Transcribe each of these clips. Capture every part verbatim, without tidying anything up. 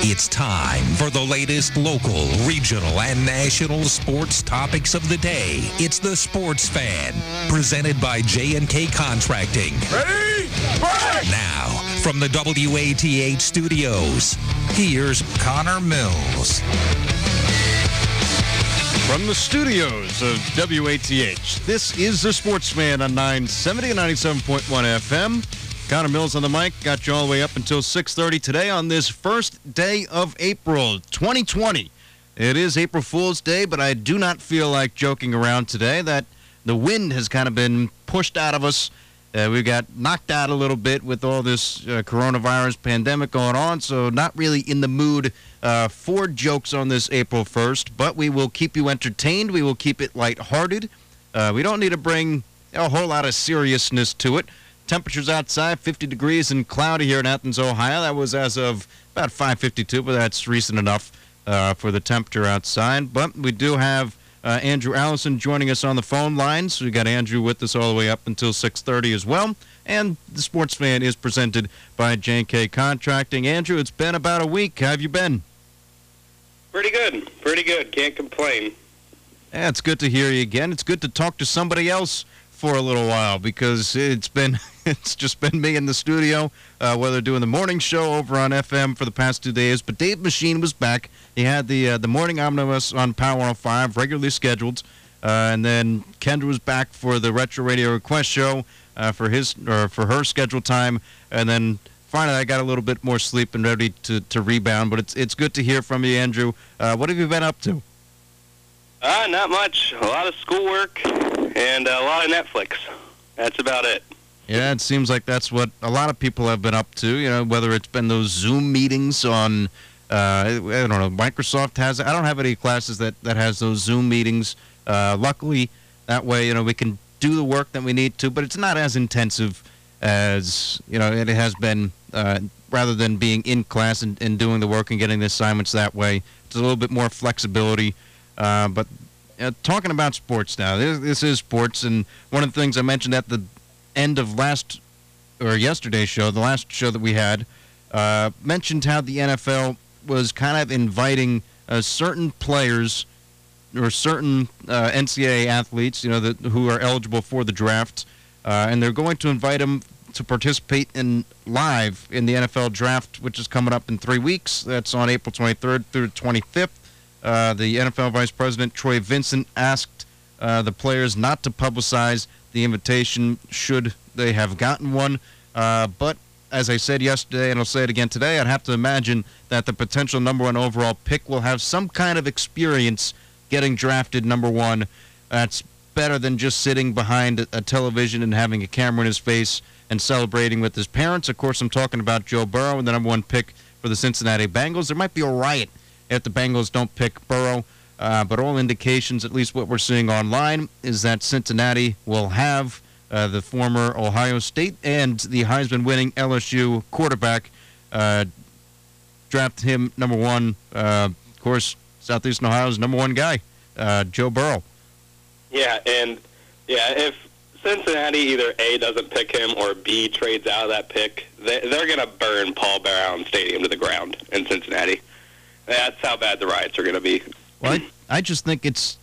It's time for the latest local, regional, and national sports topics of the day. It's the Sports Fan, presented by J and K Contracting. Ready? Break! Now, from the W A T H studios, here's Connor Mills. From the studios of W A T H, this is the Sports Fan on nine seventy and ninety-seven point one F M. Connor Mills on the mic, got you all the way up until six thirty today on this first day of April twenty twenty. It is April Fool's Day, but I do not feel like joking around today. That the wind has kind of been pushed out of us. Uh, we got knocked out a little bit with all this uh, coronavirus pandemic going on, so not really in the mood uh, for jokes on this April first, but we will keep you entertained. We will keep it lighthearted. Uh, we don't need to bring a whole lot of seriousness to it. Temperatures outside, fifty degrees and cloudy here in Athens, Ohio. That was as of about five fifty-two, but that's recent enough uh, for the temperature outside. But we do have uh, Andrew Allison joining us on the phone line. So we got Andrew with us all the way up until six thirty as well. And the Sports Fan is presented by J and K Contracting. Andrew, it's been about a week. How have you been? Pretty good. Pretty good. Can't complain. Yeah, it's good to hear you again. It's good to talk to somebody else for a little while, because it's been it's just been me in the studio, uh, whether doing the morning show over on F M for the past two days. But Dave Machine was back. He had the uh, the morning omnibus on Power one oh five, regularly scheduled, uh, and then Kendra was back for the Retro Radio Request show uh, for his or for her scheduled time, and then finally I got a little bit more sleep and ready to to rebound. But it's it's good to hear from you, Andrew. Uh, what have you been up to? Uh, not much. A lot of schoolwork. And a lot of Netflix. That's about it. Yeah, it seems like that's what a lot of people have been up to, you know, whether it's been those Zoom meetings on, uh, I don't know, Microsoft has, I don't have any classes that, that has those Zoom meetings. Uh, luckily, that way, you know, we can do the work that we need to, but it's not as intensive as, you know, it has been, uh, rather than being in class and, and doing the work and getting the assignments that way. It's a little bit more flexibility, uh, but... Uh, talking about sports now, this, this is sports, and one of the things I mentioned at the end of last, or yesterday's show, the last show that we had, uh, mentioned how the N F L was kind of inviting uh, certain players or certain uh, N C double A athletes, you know, that, who are eligible for the draft, uh, and they're going to invite them to participate in live in the N F L draft, which is coming up in three weeks. That's on April twenty-third through the twenty-fifth. Uh, the N F L Vice President Troy Vincent asked uh, the players not to publicize the invitation should they have gotten one. Uh, but as I said yesterday, and I'll say it again today, I'd have to imagine that the potential number one overall pick will have some kind of experience getting drafted number one. That's better than just sitting behind a television and having a camera in his face and celebrating with his parents. Of course, I'm talking about Joe Burrow and the number one pick for the Cincinnati Bengals. There might be a riot if the Bengals don't pick Burrow, uh, but all indications, at least what we're seeing online, is that Cincinnati will have uh, the former Ohio State and the Heisman-winning L S U quarterback uh, draft him number one. Uh, of course, Southeastern Ohio's number one guy, uh, Joe Burrow. Yeah, and yeah, if Cincinnati either A, doesn't pick him, or B, trades out of that pick, they, they're going to burn Paul Brown Stadium to the ground in Cincinnati. That's how bad the riots are going to be. Well, I, I just think it's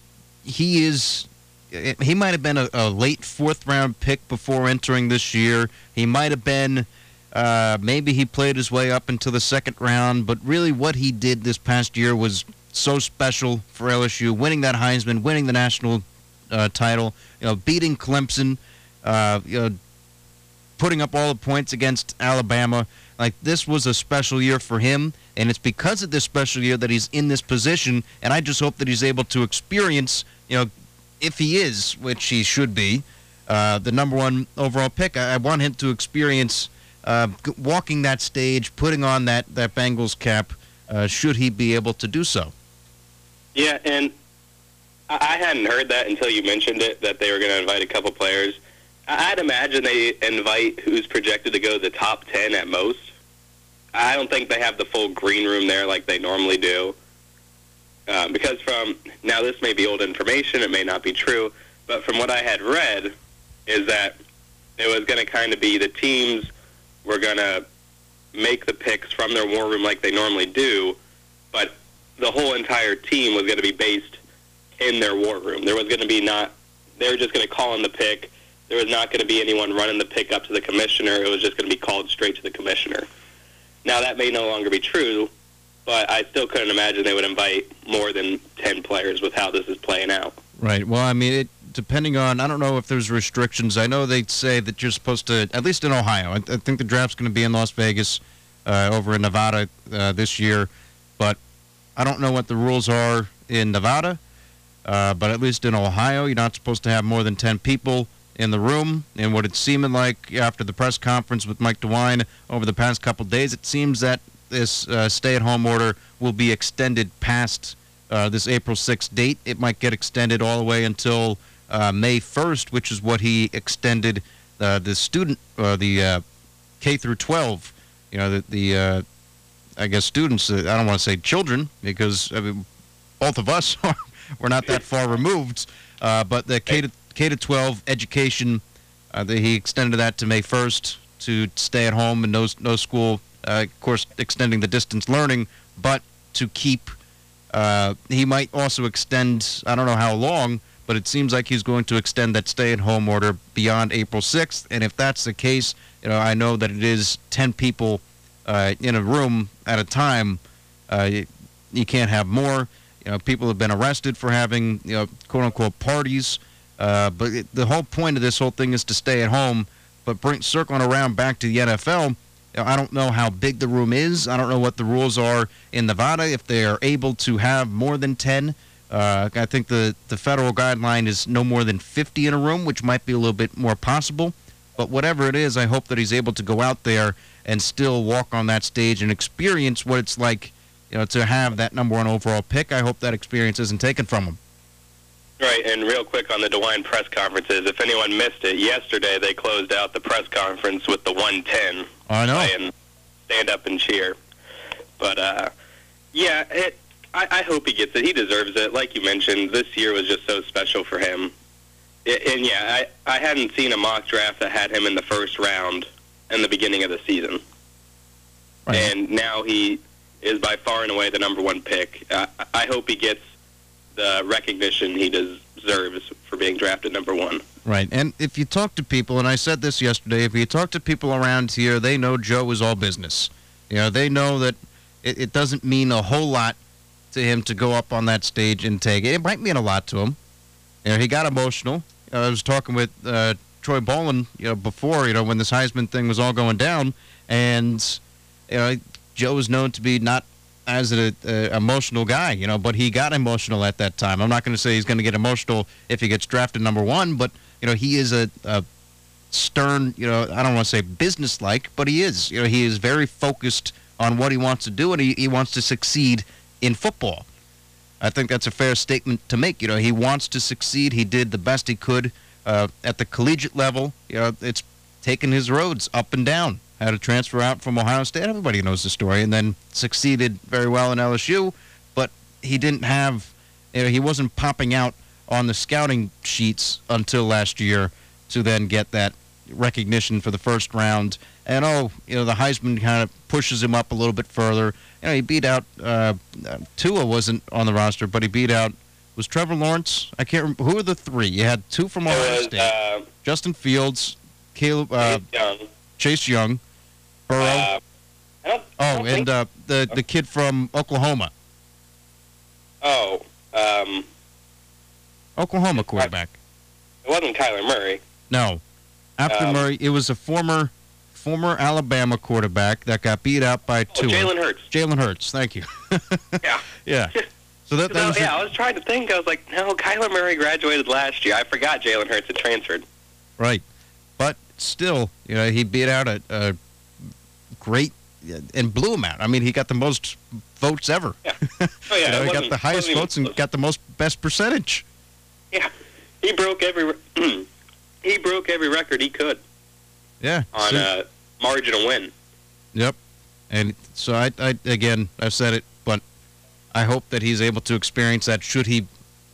he is it, he might have been a, a late fourth round pick before entering this year. He might have been uh, maybe he played his way up into the second round, but really what he did this past year was so special for L S U, winning that Heisman, winning the national uh, title, you know, beating Clemson, uh, you know, putting up all the points against Alabama. Like, this was a special year for him, and it's because of this special year that he's in this position, and I just hope that he's able to experience, you know, if he is, which he should be, uh, the number one overall pick. I, I want him to experience uh, walking that stage, putting on that, that Bengals cap, uh, should he be able to do so. Yeah, and I hadn't heard that until you mentioned it, that they were going to invite a couple players. I'd imagine they invite who's projected to go to the top ten at most. I don't think they have the full green room there like they normally do. Um, because from, now this may be old information, it may not be true, but from what I had read is that it was going to kind of be the teams were going to make the picks from their war room like they normally do, but the whole entire team was going to be based in their war room. There was going to be not, they were just going to call in the pick. There was not going to be anyone running the pick up to the commissioner. It was just going to be called straight to the commissioner. Now, that may no longer be true, but I still couldn't imagine they would invite more than ten players with how this is playing out. Right. Well, I mean, it, depending on, I don't know if there's restrictions. I know they say that you're supposed to, at least in Ohio, I, I think the draft's going to be in Las Vegas uh, over in Nevada uh, this year, but I don't know what the rules are in Nevada, uh, but at least in Ohio, you're not supposed to have more than ten people in the room. And what it's seeming like after the press conference with Mike DeWine over the past couple days, it seems that this uh, stay-at-home order will be extended past uh, this April sixth date. It might get extended all the way until uh, May first, which is what he extended uh, the student, uh, the uh, K through twelve, you know, the, the uh, I guess students, uh, I don't want to say children, because I mean, both of us are, we're not that far removed, uh, but the K to K to twelve education, uh, the, he extended that to May first to stay at home and no no school. Uh, of course, extending the distance learning, but to keep, uh, he might also extend, I don't know how long, but it seems like he's going to extend that stay-at-home order beyond April sixth. And if that's the case, you know, I know that it is ten people uh, in a room at a time. Uh, you, you can't have more. You know, people have been arrested for having, you know, quote-unquote parties. Uh, but it, the whole point of this whole thing is to stay at home. But bring, circling around back to the N F L, I don't know how big the room is. I don't know what the rules are in Nevada, if they are able to have more than ten. Uh, I think the, the federal guideline is no more than fifty in a room, which might be a little bit more possible. But whatever it is, I hope that he's able to go out there and still walk on that stage and experience what it's like, you know, to have that number one overall pick. I hope that experience isn't taken from him. Right, and real quick on the DeWine press conferences, if anyone missed it, yesterday they closed out the press conference with the one ten. I know. Playing Stand Up and Cheer. But, uh, yeah, it, I, I hope he gets it. He deserves it. Like you mentioned, this year was just so special for him. It, and, yeah, I, I hadn't seen a mock draft that had him in the first round in the beginning of the season. Right. And now he is by far and away the number one pick. Uh, I hope he gets the recognition he deserves for being drafted number one. Right, and if you talk to people, and I said this yesterday, if you talk to people around here, they know Joe is all business. You know, they know that it, it doesn't mean a whole lot to him to go up on that stage and take it. It might mean a lot to him. You know, he got emotional. You know, I was talking with uh, Troy Bolin, you know, before, you know, when this Heisman thing was all going down, and, you know, Joe is known to be not as an uh, emotional guy, you know, but he got emotional at that time. I'm not going to say he's going to get emotional if he gets drafted number one, but, you know, he is a, a stern, you know, I don't want to say business-like, but he is. You know, he is very focused on what he wants to do, and he, he wants to succeed in football. I think that's a fair statement to make. You know, he wants to succeed. He did the best he could uh, at the collegiate level. You know, it's taken his roads up and down. Had to transfer out from Ohio State. Everybody knows the story, and then succeeded very well in L S U. But he didn't have, you know, he wasn't popping out on the scouting sheets until last year to then get that recognition for the first round. And, oh, you know, the Heisman kind of pushes him up a little bit further. You know, he beat out, uh, Tua wasn't on the roster, but he beat out, was Trevor Lawrence? I can't remember. Who were the three? You had two from Ohio State. Uh, Justin Fields, Caleb, uh, Chase Young, Burrow. Uh, I don't, I don't oh, and uh, the the kid from Oklahoma. Oh, um, Oklahoma quarterback. It wasn't Kyler Murray. No, after um, Murray, it was a former former Alabama quarterback that got beat out by oh, Tua. Jalen Hurts. Jalen Hurts. Thank you. yeah. Yeah. So that, that no, was yeah, a, I was trying to think. I was like, no, Kyler Murray graduated last year. I forgot Jalen Hurts had transferred. Right, but still, you know, he beat out a. a great, and blew him out. I mean, he got the most votes ever. Yeah. Oh, yeah. you know, he got the highest votes and got the most best percentage. Yeah. He broke every he broke every record he could. Yeah. On so, a marginal win. Yep. And so, I, I again, I've said it, but I hope that he's able to experience that should he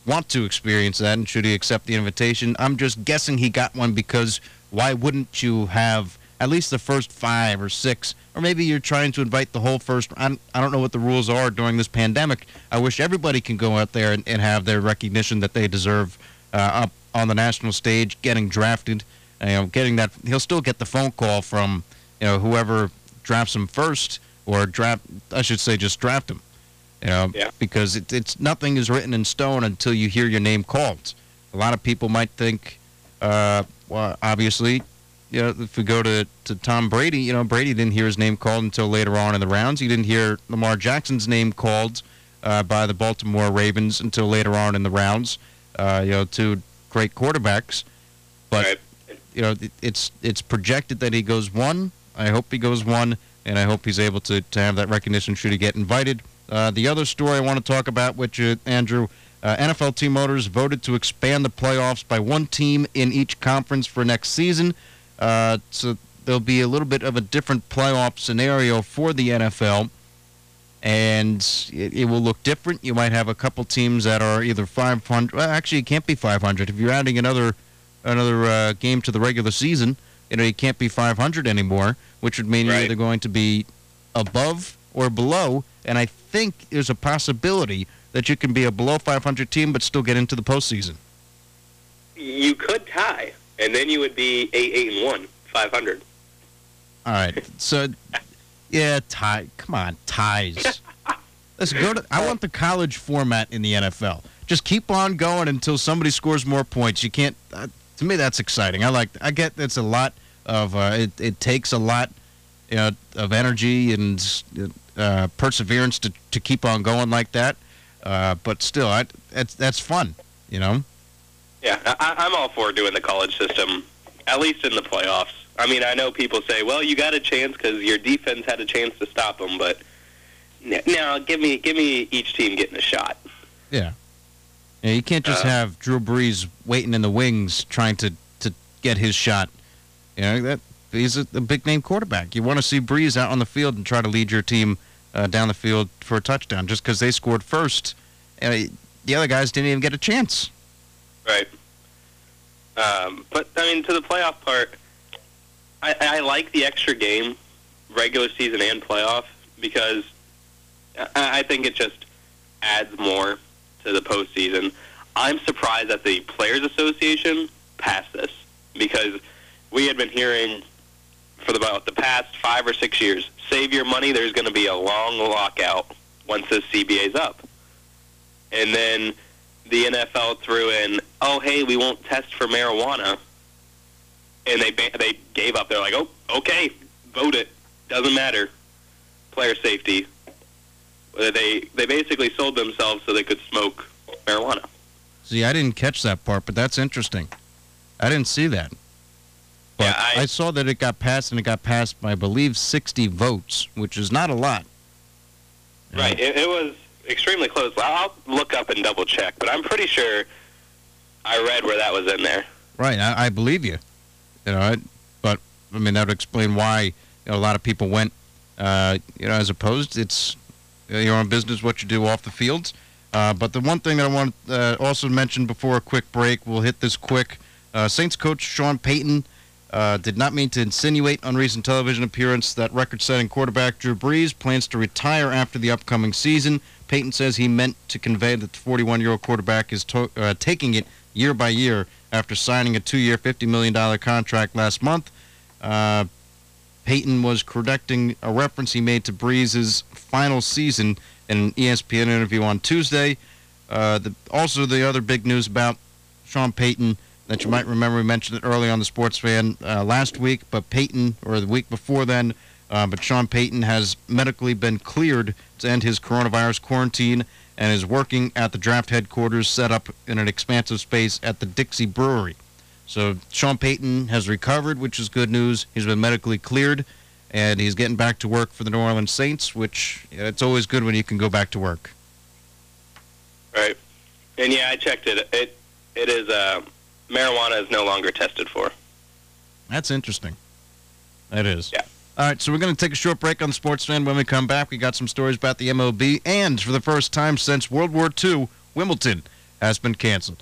want to experience that and should he accept the invitation. I'm just guessing he got one because why wouldn't you have at least the first five or six, or maybe you're trying to invite the whole first. I don't know what the rules are during this pandemic. I wish everybody can go out there and, and have their recognition that they deserve uh, up on the national stage, getting drafted, you know, getting that. He'll still get the phone call from, you know, whoever drafts him first, or draft, I should say just draft him. You know, yeah. Because it, it's nothing is written in stone until you hear your name called. A lot of people might think, uh, well, obviously, you know, if we go to, to Tom Brady, you know, Brady didn't hear his name called until later on in the rounds. He didn't hear Lamar Jackson's name called uh, by the Baltimore Ravens until later on in the rounds. Uh, you know, two great quarterbacks, but right. you know, it, it's it's projected that he goes one. I hope he goes one, and I hope he's able to, to have that recognition should he get invited. Uh, the other story I want to talk about with you, Andrew, uh, N F L team owners voted to expand the playoffs by one team in each conference for next season. Uh, so there'll be a little bit of a different playoff scenario for the N F L, and it, it will look different. You might have a couple teams that are either five hundred. Well, actually, it can't be five hundred. If you're adding another another uh, game to the regular season, you know, you can't be five hundred anymore, which would mean right. you're either going to be above or below. And I think there's a possibility that you can be a below five hundred team but still get into the postseason. You could tie, and then you would be eight eight and one, five hundred. All right. So, yeah, tie. Come on, ties. Let's go to. I want the college format in the N F L. Just keep on going until somebody scores more points. You can't. Uh, to me, that's exciting. I like. I get. It's a lot of. Uh, it, it takes a lot, you know, of energy and. Uh, Uh, perseverance to, to keep on going like that, uh, but still, I, that's that's fun, you know. Yeah, I, I'm all for doing the college system, at least in the playoffs. I mean, I know people say, "Well, you got a chance because your defense had a chance to stop them," but now give me give me each team getting a shot. Yeah, yeah, you can't just uh, have Drew Brees waiting in the wings trying to, to get his shot. You know that. He's a, a big-name quarterback. You want to see Brees out on the field and try to lead your team uh, down the field for a touchdown just because they scored first. And uh, the other guys didn't even get a chance. Right. Um, but, I mean, to the playoff part, I, I like the extra game, regular season and playoff, because I, I think it just adds more to the postseason. I'm surprised that the Players Association passed this because we had been hearing for about the past five or six years, save your money, there's going to be a long lockout once this C B A's up. And then the N F L threw in, oh, hey, we won't test for marijuana. And they they gave up. They're like, oh, okay, vote it. Doesn't matter. Player safety. They, they basically sold themselves so they could smoke marijuana. See, I didn't catch that part, but that's interesting. I didn't see that. Yeah, I, I saw that it got passed, and it got passed by, I believe, sixty votes, which is not a lot. Right. It, it was extremely close. I'll look up and double-check, but I'm pretty sure I read where that was in there. Right. I, I believe you. You know, I, but, I mean, that would explain why you know, a lot of people went, uh, you know, as opposed. It's your own business what you do off the field. Uh, but the one thing that I want to uh, also mention before a quick break, we'll hit this quick. Uh, Saints coach Sean Payton Uh, did not mean to insinuate on recent television appearance that record-setting quarterback Drew Brees plans to retire after the upcoming season. Payton says he meant to convey that the forty-one-year-old quarterback is to- uh, taking it year by year after signing a two-year, fifty million dollars contract last month. Uh, Payton was correcting a reference he made to Brees' final season in an E S P N interview on Tuesday. Uh, the, also, the other big news about Sean Payton that you might remember, we mentioned it early on the Sports Fan uh, last week, but Payton, or the week before then, uh, but Sean Payton has medically been cleared to end his coronavirus quarantine and is working at the draft headquarters set up in an expansive space at the Dixie Brewery. So Sean Payton has recovered, which is good news. He's been medically cleared, and he's getting back to work for the New Orleans Saints, which it's always good when you can go back to work. Right. And, yeah, I checked it. It, it is... Uh... marijuana is no longer tested for. That's interesting. That is. Yeah. All right, so we're going to take a short break on the Sports Fan. When we come back, we got some stories about the M L B, and for the first time since World War Two, Wimbledon has been canceled.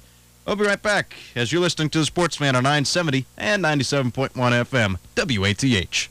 We'll be right back as you're listening to The Sportsman on nine seventy and ninety-seven point one F M, W A T H.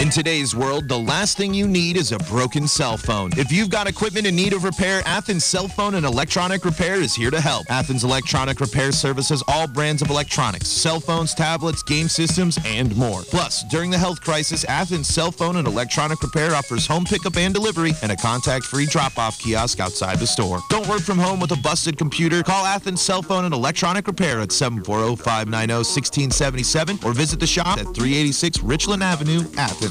In today's world, the last thing you need is a broken cell phone. If you've got equipment in need of repair, Athens Cell Phone and Electronic Repair is here to help. Athens Electronic Repair services all brands of electronics, cell phones, tablets, game systems, and more. Plus, during the health crisis, Athens Cell Phone and Electronic Repair offers home pickup and delivery and a contact-free drop-off kiosk outside the store. Don't work from home with a busted computer. Call Athens Cell Phone and Electronic Repair at seven four zero, five nine zero, one six seven seven or visit the shop at three eighty-six Richland Avenue, Athens.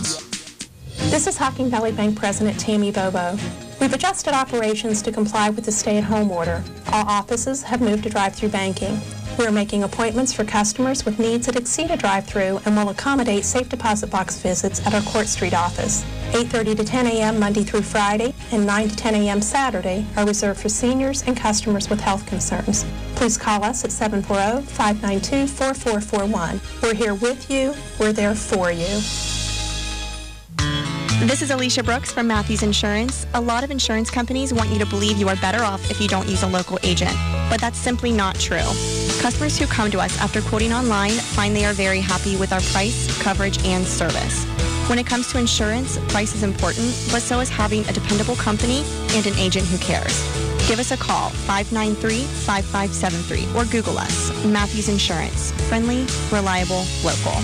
This is Hocking Valley Bank President Tammy Bobo. We've adjusted operations to comply with the stay-at-home order. All offices have moved to drive-thru banking. We're making appointments for customers with needs that exceed a drive-thru and will accommodate safe deposit box visits at our Court Street office. eight thirty to ten a m Monday through Friday and nine to ten a m Saturday are reserved for seniors and customers with health concerns. Please call us at seven four zero, five nine two, four four four one. We're here with you. We're there for you. This is Alicia Brooks from Matthews Insurance. A lot of insurance companies want you to believe you are better off if you don't use a local agent, but that's simply not true. Customers who come to us after quoting online find they are very happy with our price, coverage, and service. When it comes to insurance, price is important, but so is having a dependable company and an agent who cares. Give us a call, five nine three, five five seven three, or Google us, Matthews Insurance. Friendly, reliable, local.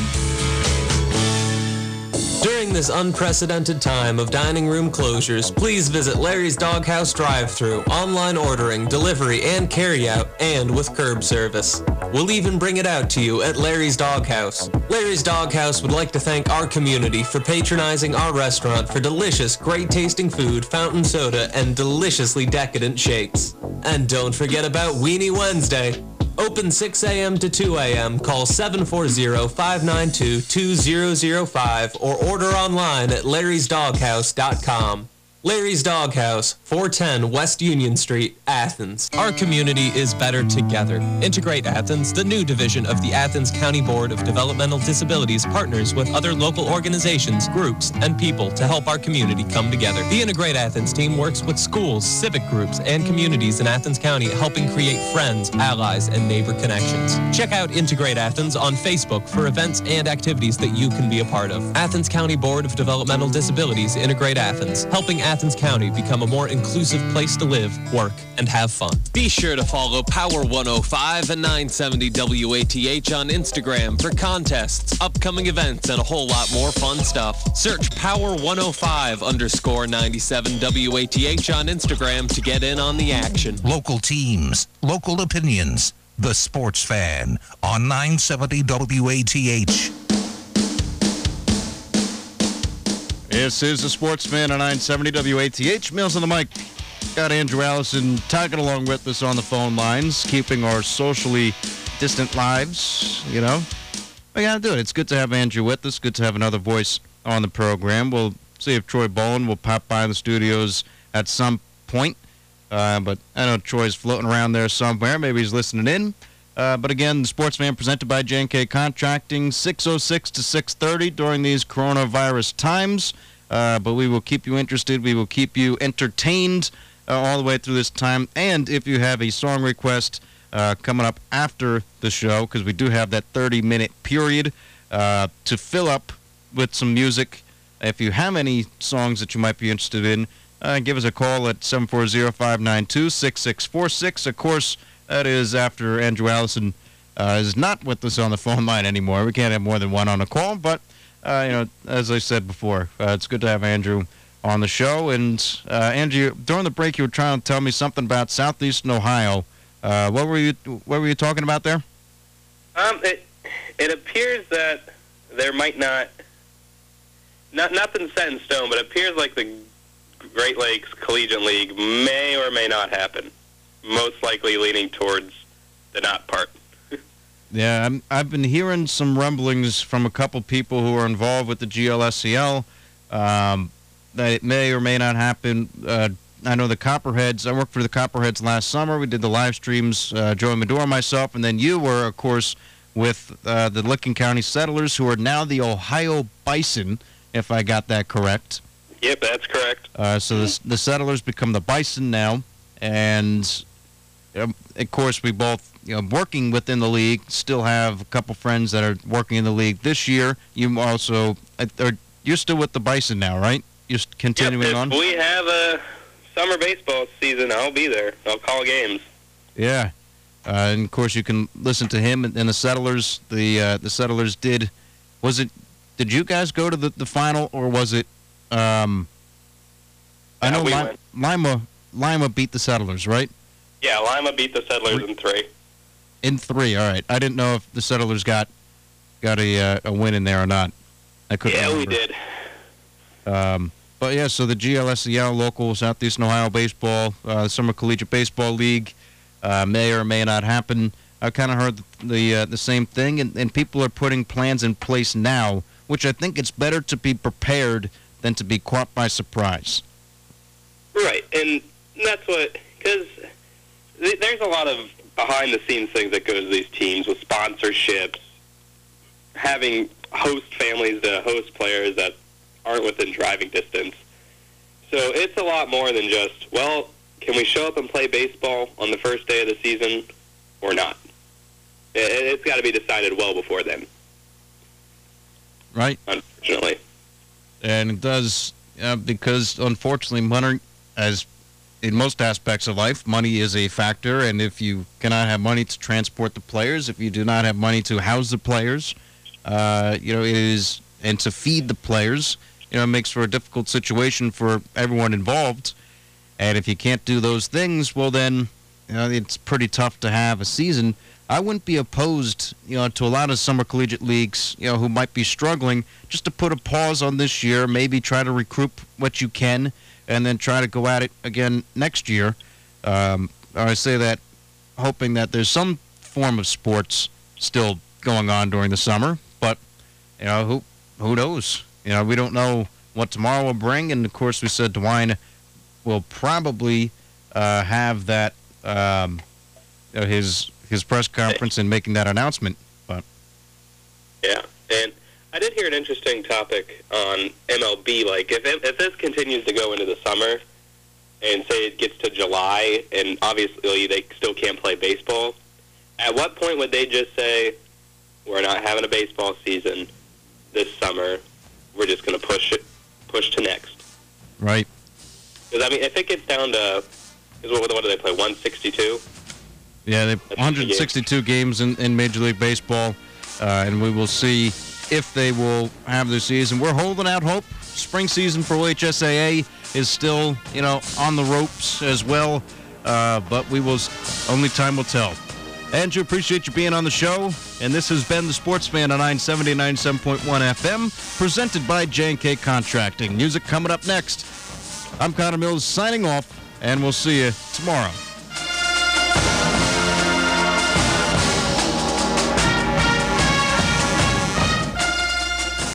During this unprecedented time of dining room closures, please visit Larry's Doghouse drive-thru, online ordering, delivery, and carryout, and with curb service. We'll even bring it out to you at Larry's Doghouse. Larry's Doghouse would like to thank our community for patronizing our restaurant for delicious, great-tasting food, fountain soda, and deliciously decadent shakes. And don't forget about Weenie Wednesday. Open six a m to two a m Call seven four zero, five nine two, two zero zero five or order online at larrys doghouse dot com. Larry's Doghouse, four ten West Union Street, Athens. Our community is better together. Integrate Athens, the new division of the Athens County Board of Developmental Disabilities, partners with other local organizations, groups, and people to help our community come together. The Integrate Athens team works with schools, civic groups, and communities in Athens County, helping create friends, allies, and neighbor connections. Check out Integrate Athens on Facebook for events and activities that you can be a part of. Athens County Board of Developmental Disabilities, Integrate Athens, helping Athens Athens County become a more inclusive place to live, work, and have fun. Be sure to follow Power one oh five and nine seventy W A T H on Instagram for contests, upcoming events, and a whole lot more fun stuff. Search Power one oh five underscore ninety-seven W A T H on Instagram to get in on the action. Local teams, local opinions, the sports fan on nine seventy W A T H. This is the Sportsman on nine seventy W A T H. Mills on the mic. Got Andrew Allison tagging along with us on the phone lines, keeping our socially distant lives, you know. We got to do it. It's good to have Andrew with us. Good to have another voice on the program. We'll see if Troy Bowen will pop by the studios at some point. Uh, but I know Troy's floating around there somewhere. Maybe he's listening in. Uh, but again, the Sportsman presented by J and K Contracting, six oh six to six thirty during these coronavirus times. Uh, but we will keep you interested. We will keep you entertained uh, all the way through this time. And if you have a song request uh, coming up after the show, because we do have that thirty-minute period uh, to fill up with some music, if you have any songs that you might be interested in, uh, give us a call at seven four zero, five nine two, six six four six. Of course, that is after Andrew Allison uh, is not with us on the phone line anymore. We can't have more than one on a call, but, uh, you know, as I said before, uh, it's good to have Andrew on the show. And, uh, Andrew, during the break, you were trying to tell me something about southeastern Ohio. Uh, what were you What were you talking about there? Um, it it appears that there might not, not nothing set in stone, but it appears like the Great Lakes Collegiate League may or may not happen. Most likely leaning towards the not part. Yeah, I'm, I've been hearing some rumblings from a couple people who are involved with the G L S C L um, that it may or may not happen. Uh, I know the Copperheads, I worked for the Copperheads last summer. We did the live streams, uh, Joey Medora, myself, and then you were, of course, with uh, the Licking County Settlers, who are now the Ohio Bison, if I got that correct. Yep, that's correct. Uh, so the, the Settlers become the Bison now, and um, of course we both, you know, working within the league, still have a couple friends that are working in the league this year. You also, are, you're still with the Bison now, right? You're continuing yep, on? We have a summer baseball season. I'll be there. I'll call games. Yeah. Uh, and, of course, you can listen to him and, and the Settlers. The uh, the Settlers did, was it, did you guys go to the, the final, or was it, um, I know yeah, we Lima, Lima beat the Settlers, right? Yeah, Lima beat the Settlers in three. In three, all right. I didn't know if the Settlers got got a uh, a win in there or not. I couldn't yeah, remember. We did. Um, but, yeah, so the G L S C L, local Southeastern Ohio Baseball, uh, Summer Collegiate Baseball League, uh, may or may not happen. I kind of heard the the, uh, the same thing, and, and people are putting plans in place now, which I think it's better to be prepared than to be caught by surprise. Right, and that's what – because th there's a lot of – behind-the-scenes things that go to these teams with sponsorships, having host families to host players that aren't within driving distance. So it's a lot more than just, well, can we show up and play baseball on the first day of the season or not? It's got to be decided well before then. Right. Unfortunately. And it does, uh, because, unfortunately, money as in most aspects of life, money is a factor, and if you cannot have money to transport the players, if you do not have money to house the players, uh, you know, it is, and to feed the players, you know, it makes for a difficult situation for everyone involved. And if you can't do those things, well, then, you know, it's pretty tough to have a season. I wouldn't be opposed, you know, to a lot of summer collegiate leagues, you know, who might be struggling, just to put a pause on this year, maybe try to recoup what you can, and then try to go at it again next year. Um, I say that hoping that there's some form of sports still going on during the summer, but, you know, who who knows? You know, we don't know what tomorrow will bring, and, of course, we said DeWine will probably uh, have that, um, you know, his his press conference and making that announcement. But yeah, and I did hear an interesting topic on M L B. Like, if, if this continues to go into the summer and, say, it gets to July and obviously they still can't play baseball, at what point would they just say, we're not having a baseball season this summer, we're just going to push it, push to next? Right. Because, I mean, if it gets down to, what, what do they play, one sixty-two? Yeah, they one sixty-two games in, in Major League Baseball, uh, and we will see if they will have their season. We're holding out hope. Spring season for O H S A A is still, you know, on the ropes as well, uh, but we will, only time will tell. Andrew, appreciate you being on the show, and this has been The Sports Fan on nine seventy, ninety-seven point one F M, presented by J and K Contracting. Music coming up next. I'm Connor Mills signing off, and we'll see you tomorrow.